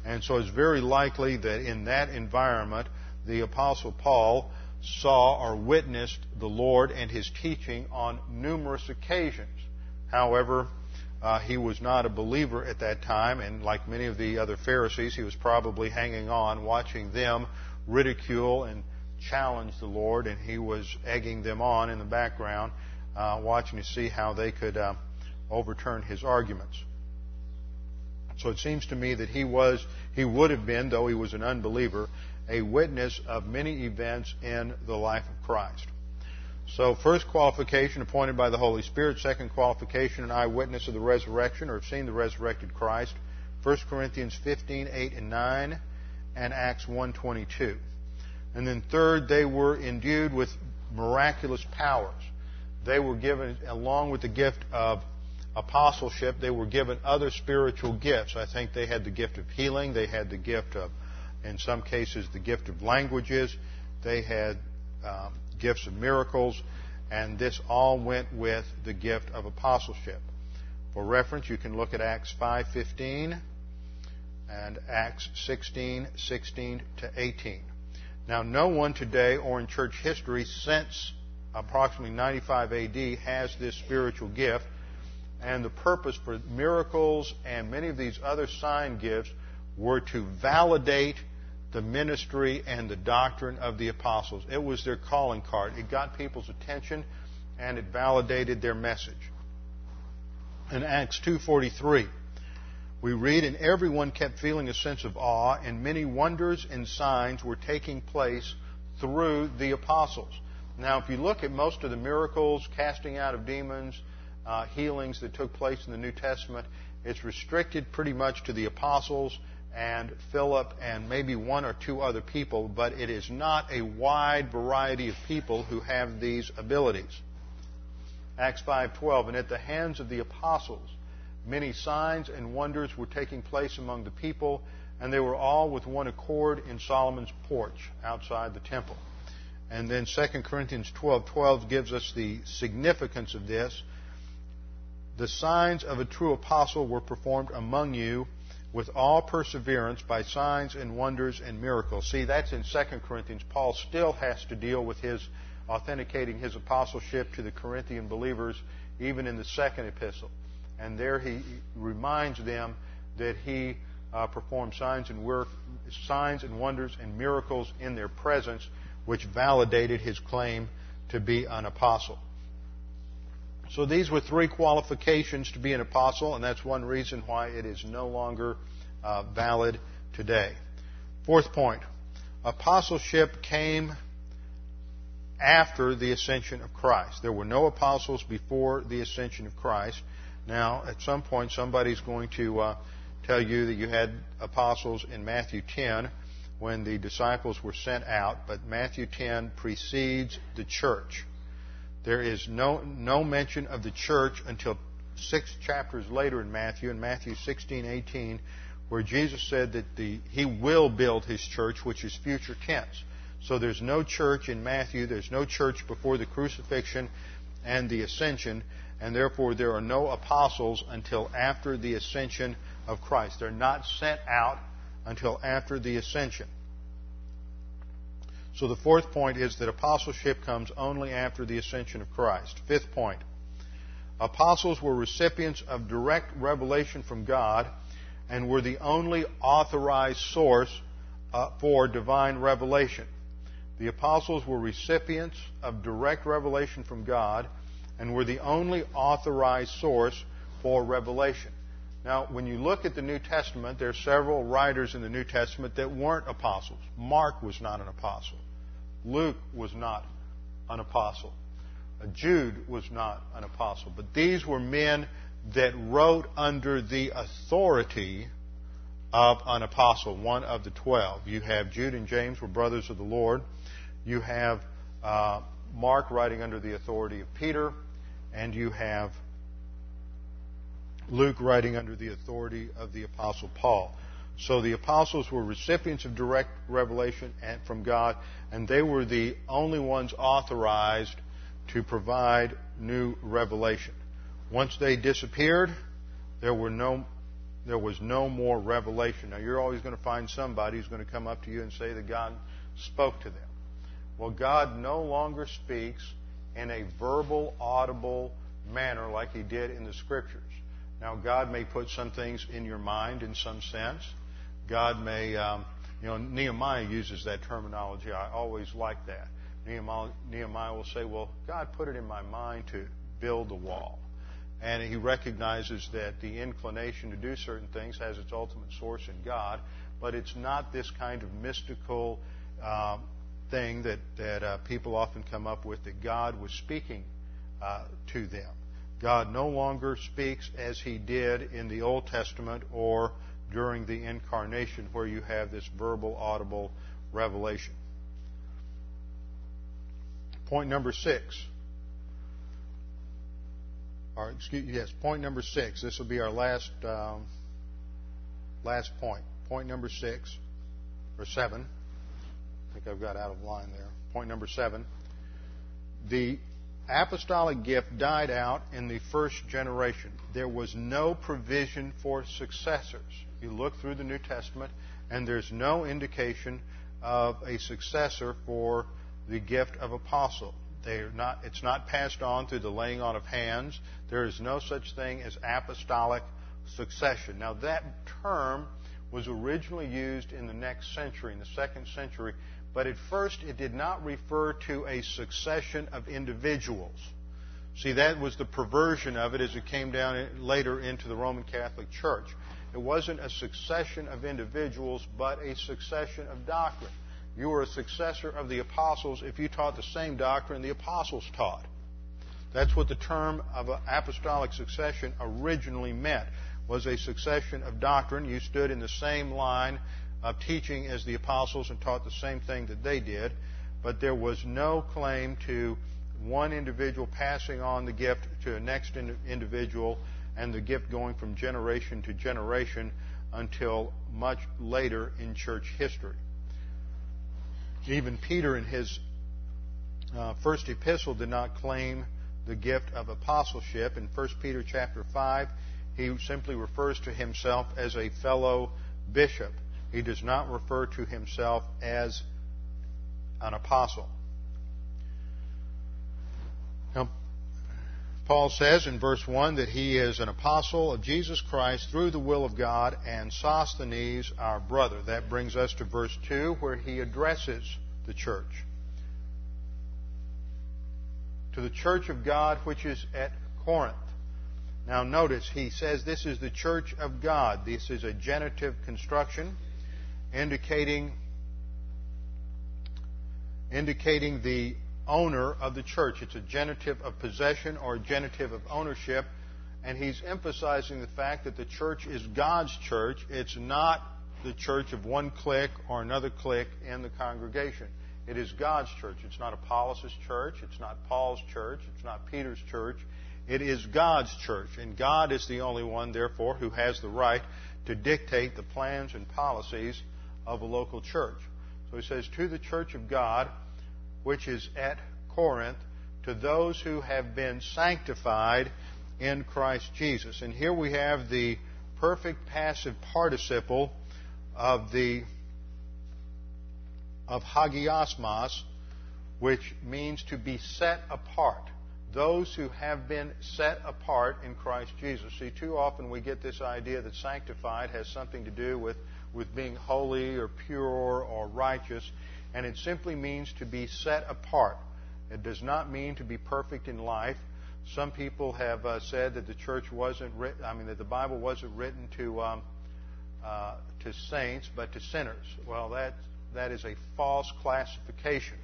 And so it's very likely that in that environment, the Apostle Paul saw or witnessed the Lord and his teaching on numerous occasions. However, uh, he was not a believer at that time, and like many of the other Pharisees, he was probably hanging on, watching them ridicule and challenge the Lord, and he was egging them on in the background, uh, watching to see how they could Uh, overturn his arguments. So it seems to me that he was, he would have been, though he was an unbeliever, a witness of many events in the life of Christ. So first qualification, appointed by the Holy Spirit. Second qualification, an eyewitness of the resurrection, or have seen the resurrected Christ. First Corinthians fifteen, eight and nine, and Acts one twenty-two. And then third, they were endued with miraculous powers. They were given, along with the gift of apostleship, they were given other spiritual gifts. I think they had the gift of healing. They had the gift of, in some cases, the gift of languages. They had um, gifts of miracles. And this all went with the gift of apostleship. For reference, you can look at Acts five fifteen and Acts sixteen, sixteen to eighteen. Now, no one today or in church history since approximately ninety-five A D has this spiritual gift. And the purpose for miracles and many of these other sign gifts were to validate the ministry and the doctrine of the apostles. It was their calling card. It got people's attention, and it validated their message. In Acts two forty-three, we read, "And everyone kept feeling a sense of awe, and many wonders and signs were taking place through the apostles." Now, if you look at most of the miracles, casting out of demons, Uh, healings that took place in the New Testament, it's restricted pretty much to the apostles and Philip and maybe one or two other people, but it is not a wide variety of people who have these abilities. Acts five twelve, "And at the hands of the apostles, many signs and wonders were taking place among the people, and they were all with one accord in Solomon's porch outside the temple." And then Second Corinthians twelve twelve gives us the significance of this. "The signs of a true apostle were performed among you with all perseverance by signs and wonders and miracles." See, that's in Second Corinthians. Paul still has to deal with his authenticating his apostleship to the Corinthian believers, even in the second epistle. And there he reminds them that he uh, performed signs and, work, signs and wonders and miracles in their presence, which validated his claim to be an apostle. So these were three qualifications to be an apostle, and that's one reason why it is no longer uh, valid today. Fourth point, apostleship came after the ascension of Christ. There were no apostles before the ascension of Christ. Now, at some point, somebody's going to uh, tell you that you had apostles in Matthew ten when the disciples were sent out, but Matthew ten precedes the church. There is no no mention of the church until six chapters later in Matthew, in Matthew sixteen eighteen, where Jesus said that the he will build his church, which is future tense. So there's no church in Matthew. There's no church before the crucifixion and the ascension, and therefore there are no apostles until after the ascension of Christ. They're not sent out until after the ascension. So the fourth point is that apostleship comes only after the ascension of Christ. Fifth point, apostles were recipients of direct revelation from God and were the only authorized source uh, for divine revelation. The apostles were recipients of direct revelation from God and were the only authorized source for revelation. Now, when you look at the New Testament, there are several writers in the New Testament that weren't apostles. Mark was not an apostle. Luke was not an apostle. Jude was not an apostle. But these were men that wrote under the authority of an apostle, one of the twelve. You have Jude and James were brothers of the Lord. You have uh, Mark writing under the authority of Peter. And you have Luke writing under the authority of the apostle Paul. So the apostles were recipients of direct revelation and from God, and they were the only ones authorized to provide new revelation. Once they disappeared, there were no, there was no more revelation. Now, you're always going to find somebody who's going to come up to you and say that God spoke to them. Well, God no longer speaks in a verbal, audible manner like He did in the Scriptures. Now, God may put some things in your mind in some sense. God may, um, you know, Nehemiah uses that terminology. I always like that. Nehemiah, Nehemiah will say, well, God put it in my mind to build the wall. And he recognizes that the inclination to do certain things has its ultimate source in God, but it's not this kind of mystical uh, thing that, that uh, people often come up with, that God was speaking uh, to them. God no longer speaks as He did in the Old Testament or during the Incarnation, where you have this verbal, audible revelation. Point number six. Or excuse, yes, point number six. This will be our last um, last point. Point number six, or seven. I think I've got out of line there. Point number seven. The apostolic gift died out in the first generation. There was no provision for successors. You look through the New Testament, and there's no indication of a successor for the gift of apostle. They are not, it's not passed on through the laying on of hands. There is no such thing as apostolic succession. Now, that term was originally used in the next century, in the second century, but at first, it did not refer to a succession of individuals. See, that was the perversion of it as it came down later into the Roman Catholic Church. It wasn't a succession of individuals, but a succession of doctrine. You were a successor of the apostles if you taught the same doctrine the apostles taught. That's what the term of apostolic succession originally meant, was a succession of doctrine. You stood in the same line of teaching as the apostles and taught the same thing that they did, but there was no claim to one individual passing on the gift to a next individual and the gift going from generation to generation until much later in church history. Even Peter in his uh, first epistle did not claim the gift of apostleship. In First Peter chapter five, he simply refers to himself as a fellow bishop. He does not refer to himself as an apostle. Now, Paul says in verse one that he is an apostle of Jesus Christ through the will of God, and Sosthenes, our brother. That brings us to verse two, where he addresses the church. To the church of God which is at Corinth. Now notice, he says this is the church of God. This is a genitive construction, indicating, indicating the owner of the church. It's a genitive of possession or a genitive of ownership. And he's emphasizing the fact that the church is God's church. It's not the church of one clique or another clique in the congregation. It is God's church. It's not Apollos' church. It's not Paul's church. It's not Peter's church. It is God's church. And God is the only one, therefore, who has the right to dictate the plans and policies of a local church. So he says, to the church of God, which is at Corinth, to those who have been sanctified in Christ Jesus. And here we have the perfect passive participle of the of hagiosmos, which means to be set apart. Those who have been set apart in Christ Jesus. See, too often we get this idea that sanctified has something to do with, with being holy or pure or righteous, and it simply means to be set apart. It does not mean to be perfect in life. Some people have uh, said that the church wasn't written, I mean, that the Bible wasn't written to um, uh, to saints, but to sinners. Well, that that is a false classification.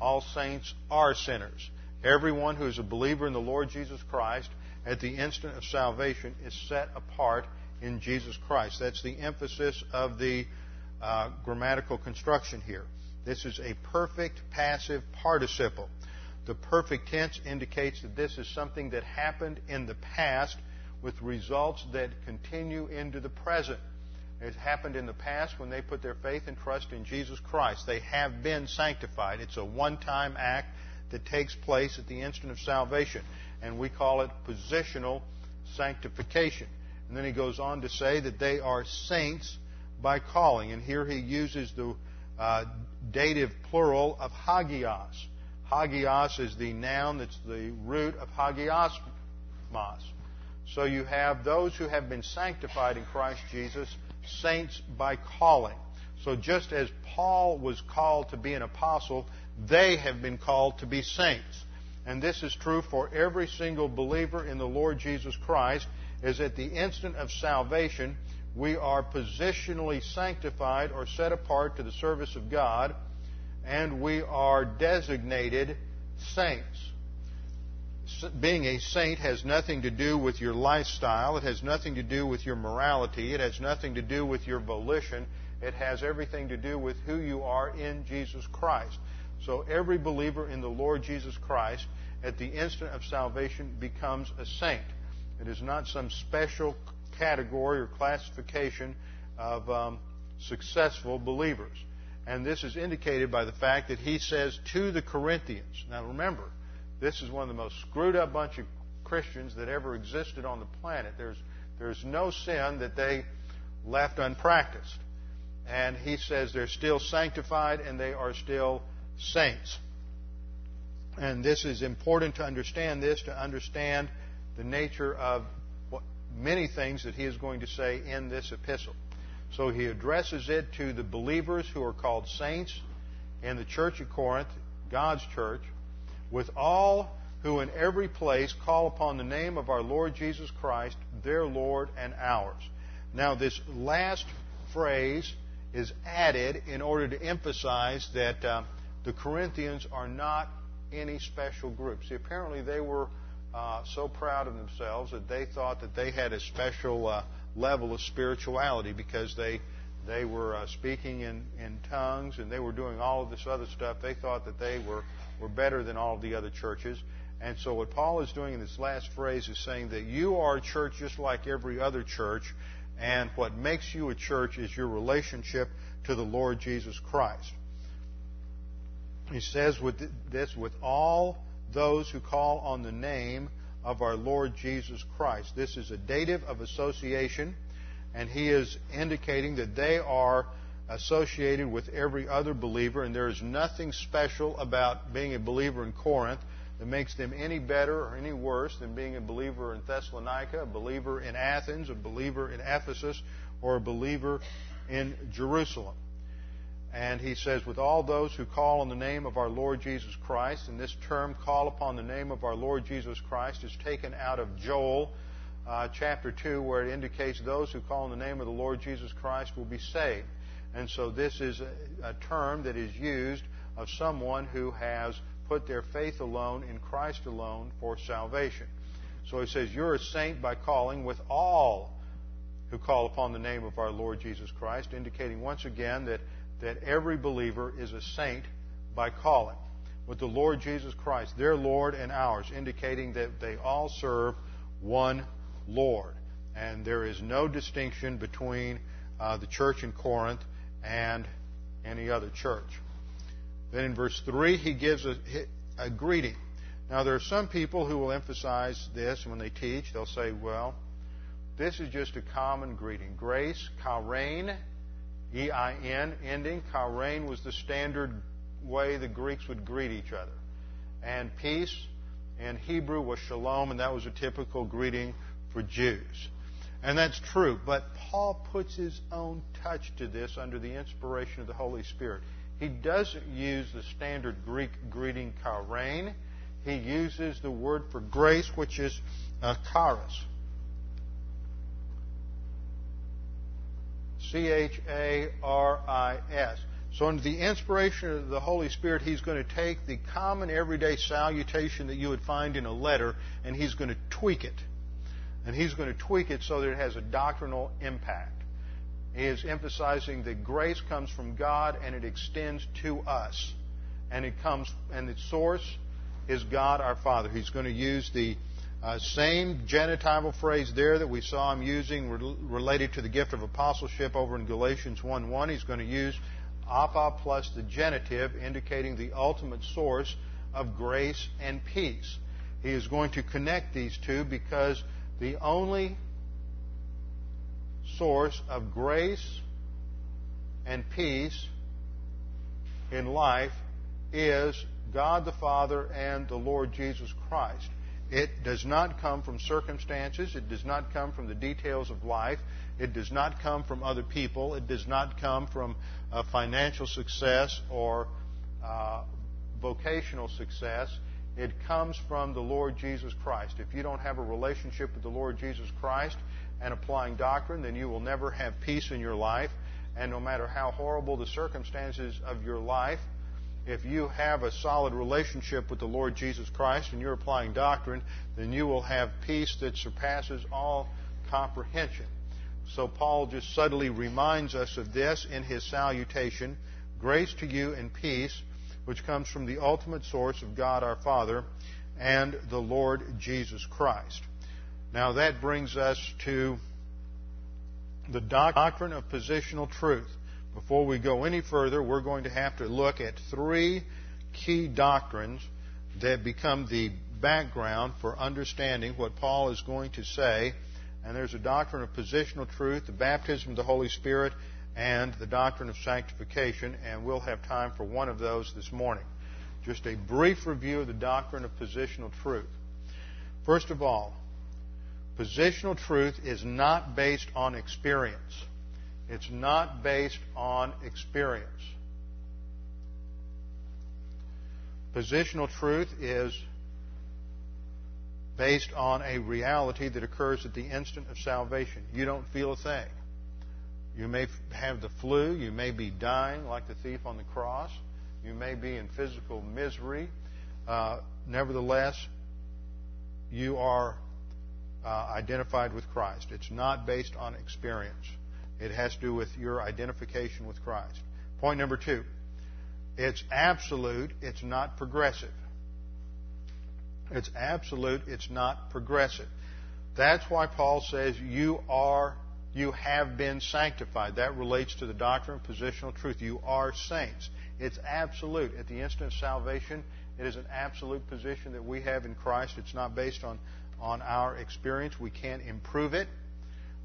All saints are sinners. Everyone who is a believer in the Lord Jesus Christ at the instant of salvation is set apart in Jesus Christ. That's the emphasis of the uh, grammatical construction here. This is a perfect passive participle. The perfect tense indicates that this is something that happened in the past with results that continue into the present. It happened in the past when they put their faith and trust in Jesus Christ. They have been sanctified. It's a one-time act that takes place at the instant of salvation, and we call it positional sanctification. And then he goes on to say that they are saints by calling, and here he uses the uh, dative plural of hagios. Hagios is the noun that's the root of hagiosmos. So you have those who have been sanctified in Christ Jesus, saints by calling. So just as Paul was called to be an apostle, they have been called to be saints. And this is true for every single believer in the Lord Jesus Christ, is at the instant of salvation, we are positionally sanctified or set apart to the service of God, and we are designated saints. Being a saint has nothing to do with your lifestyle. It has nothing to do with your morality. It has nothing to do with your volition. It has everything to do with who you are in Jesus Christ. So every believer in the Lord Jesus Christ at the instant of salvation becomes a saint. It is not some special category or classification of um, successful believers. And this is indicated by the fact that he says to the Corinthians, now remember, this is one of the most screwed up bunch of Christians that ever existed on the planet. There's, there's no sin that they left unpracticed. And he says they're still sanctified and they are still saints. And this is important to understand this, to understand the nature of what, many things that he is going to say in this epistle. So he addresses it to the believers who are called saints in the church of Corinth, God's church, with all who in every place call upon the name of our Lord Jesus Christ, their Lord and ours. Now, this last phrase is added in order to emphasize that uh, the Corinthians are not any special group. See, apparently they were uh, so proud of themselves that they thought that they had a special uh, level of spirituality because they they were uh, speaking in, in tongues and they were doing all of this other stuff. They thought that they were were better than all the other churches. And so what Paul is doing in this last phrase is saying that you are a church just like every other church, and what makes you a church is your relationship to the Lord Jesus Christ. He says with this, with all those who call on the name of our Lord Jesus Christ. This is a dative of association, and he is indicating that they are associated with every other believer, and there is nothing special about being a believer in Corinth that makes them any better or any worse than being a believer in Thessalonica, a believer in Athens, a believer in Ephesus, or a believer in Jerusalem. And he says, with all those who call on the name of our Lord Jesus Christ, and this term, call upon the name of our Lord Jesus Christ, is taken out of Joel uh, chapter two, where it indicates those who call on the name of the Lord Jesus Christ will be saved. And so this is a, a term that is used of someone who has put their faith alone in Christ alone for salvation. So he says, you're a saint by calling with all who call upon the name of our Lord Jesus Christ, indicating once again that, that every believer is a saint by calling with the Lord Jesus Christ, their Lord and ours, indicating that they all serve one Lord. And there is no distinction between uh, the church in Corinth and any other church. Then in verse three, he gives a, a greeting. Now, there are some people who will emphasize this when they teach. They'll say, well, this is just a common greeting. Grace, karein, E I N ending. Kairos was the standard way the Greeks would greet each other. And peace in Hebrew was shalom, and that was a typical greeting for Jews. And that's true, but Paul puts his own touch to this under the inspiration of the Holy Spirit. He doesn't use the standard Greek greeting kairos. He uses the word for grace, which is uh, charis. C H A R I S. So under the inspiration of the Holy Spirit, he's going to take the common everyday salutation that you would find in a letter, and he's going to tweak it. And he's going to tweak it so that it has a doctrinal impact. He is emphasizing that grace comes from God and it extends to us. And it comes, and its source is God our Father. He's going to use the uh, same genitival phrase there that we saw him using re- related to the gift of apostleship over in Galatians one one. He's going to use apa plus the genitive, indicating the ultimate source of grace and peace. He is going to connect these two because the only source of grace and peace in life is God the Father and the Lord Jesus Christ. It does not come from circumstances. It does not come from the details of life. It does not come from other people. It does not come from uh, financial success or uh, vocational success. It comes from the Lord Jesus Christ. If you don't have a relationship with the Lord Jesus Christ and applying doctrine, then you will never have peace in your life. And no matter how horrible the circumstances of your life, if you have a solid relationship with the Lord Jesus Christ and you're applying doctrine, then you will have peace that surpasses all comprehension. So Paul just subtly reminds us of this in his salutation, grace to you and peace, which comes from the ultimate source of God our Father and the Lord Jesus Christ. Now that brings us to the doctrine of positional truth. Before we go any further, we're going to have to look at three key doctrines that become the background for understanding what Paul is going to say. And there's a doctrine of positional truth, the baptism of the Holy Spirit, and the doctrine of sanctification. And we'll have time for one of those this morning. Just a brief review of the doctrine of positional truth. First of all, positional truth is not based on experience. It's not based on experience. Positional truth is based on a reality that occurs at the instant of salvation. You don't feel a thing. You may have the flu. You may be dying like the thief on the cross. You may be in physical misery. Uh, nevertheless, you are uh, identified with Christ. It's not based on experience. It has to do with your identification with Christ. Point number two, it's absolute, it's not progressive. It's absolute, it's not progressive. That's why Paul says you are, you have been sanctified. That relates to the doctrine of positional truth. You are saints. It's absolute. At the instant of salvation, it is an absolute position that we have in Christ. It's not based on, on our experience. We can't improve it.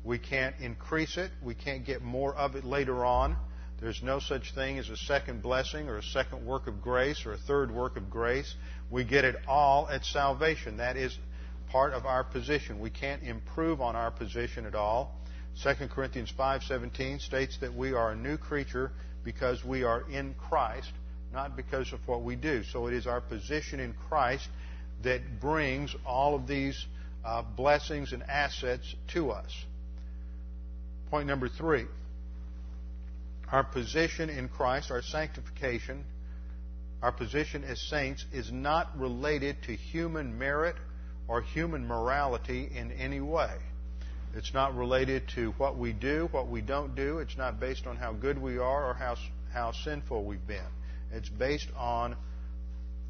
We can't increase it. We can't get more of it later on. There's no such thing as a second blessing or a second work of grace or a third work of grace. We get it all at salvation. That is part of our position. We can't improve on our position at all. Second Corinthians five seventeen states that we are a new creature because we are in Christ, not because of what we do. So it is our position in Christ that brings all of these uh, blessings and assets to us. Point number three, our position in Christ, our sanctification, our position as saints is not related to human merit or human morality in any way. It's not related to what we do, what we don't do. It's not based on how good we are or how, how sinful we've been. It's based on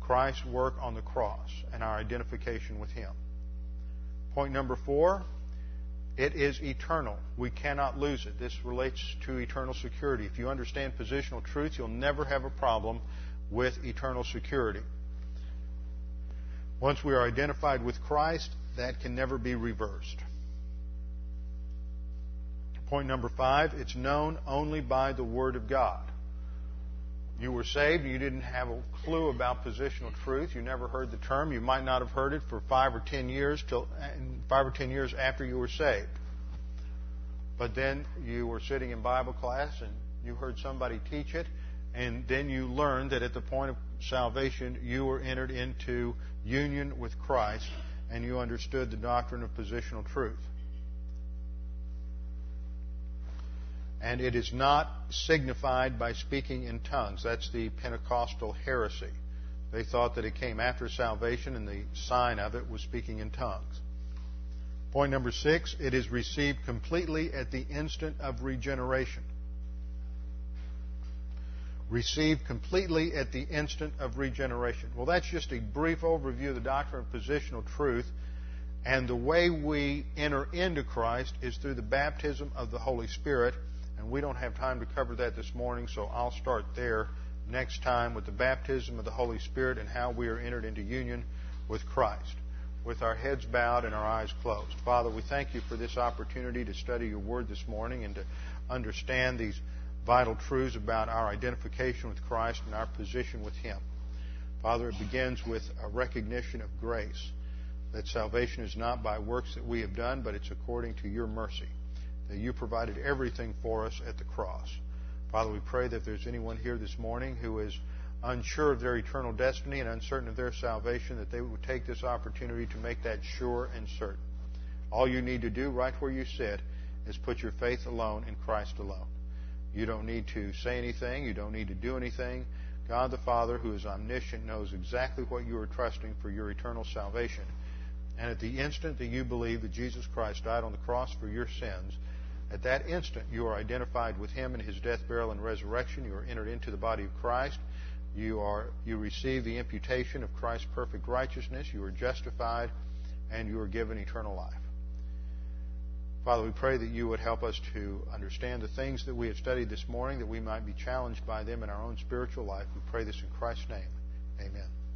Christ's work on the cross and our identification with Him. Point number four, it is eternal. We cannot lose it. This relates to eternal security. If you understand positional truth, you'll never have a problem with eternal security. Once we are identified with Christ, that can never be reversed. Point number five, it's known only by the Word of God. You were saved. You didn't have a clue about positional truth. You never heard the term. You might not have heard it for five or ten years till five or ten years after you were saved. But then you were sitting in Bible class and you heard somebody teach it, and then you learned that at the point of salvation you were entered into union with Christ, and you understood the doctrine of positional truth. And it is not signified by speaking in tongues. That's the Pentecostal heresy. They thought that it came after salvation, and the sign of it was speaking in tongues. Point number six, it is received completely at the instant of regeneration. Received completely at the instant of regeneration. Well, that's just a brief overview of the doctrine of positional truth. And the way we enter into Christ is through the baptism of the Holy Spirit. And we don't have time to cover that this morning, so I'll start there next time with the baptism of the Holy Spirit and how we are entered into union with Christ, with our heads bowed and our eyes closed. Father, we thank you for this opportunity to study your word this morning and to understand these vital truths about our identification with Christ and our position with him. Father, it begins with a recognition of grace, that salvation is not by works that we have done, but it's according to your mercy, that you provided everything for us at the cross. Father, we pray that if there's anyone here this morning who is unsure of their eternal destiny and uncertain of their salvation, that they would take this opportunity to make that sure and certain. All you need to do right where you sit is put your faith alone in Christ alone. You don't need to say anything. You don't need to do anything. God the Father, who is omniscient, knows exactly what you are trusting for your eternal salvation. And at the instant that you believe that Jesus Christ died on the cross for your sins, at that instant, you are identified with him in his death, burial, and resurrection. You are entered into the body of Christ. You are you receive the imputation of Christ's perfect righteousness. You are justified, and you are given eternal life. Father, we pray that you would help us to understand the things that we have studied this morning, that we might be challenged by them in our own spiritual life. We pray this in Christ's name. Amen.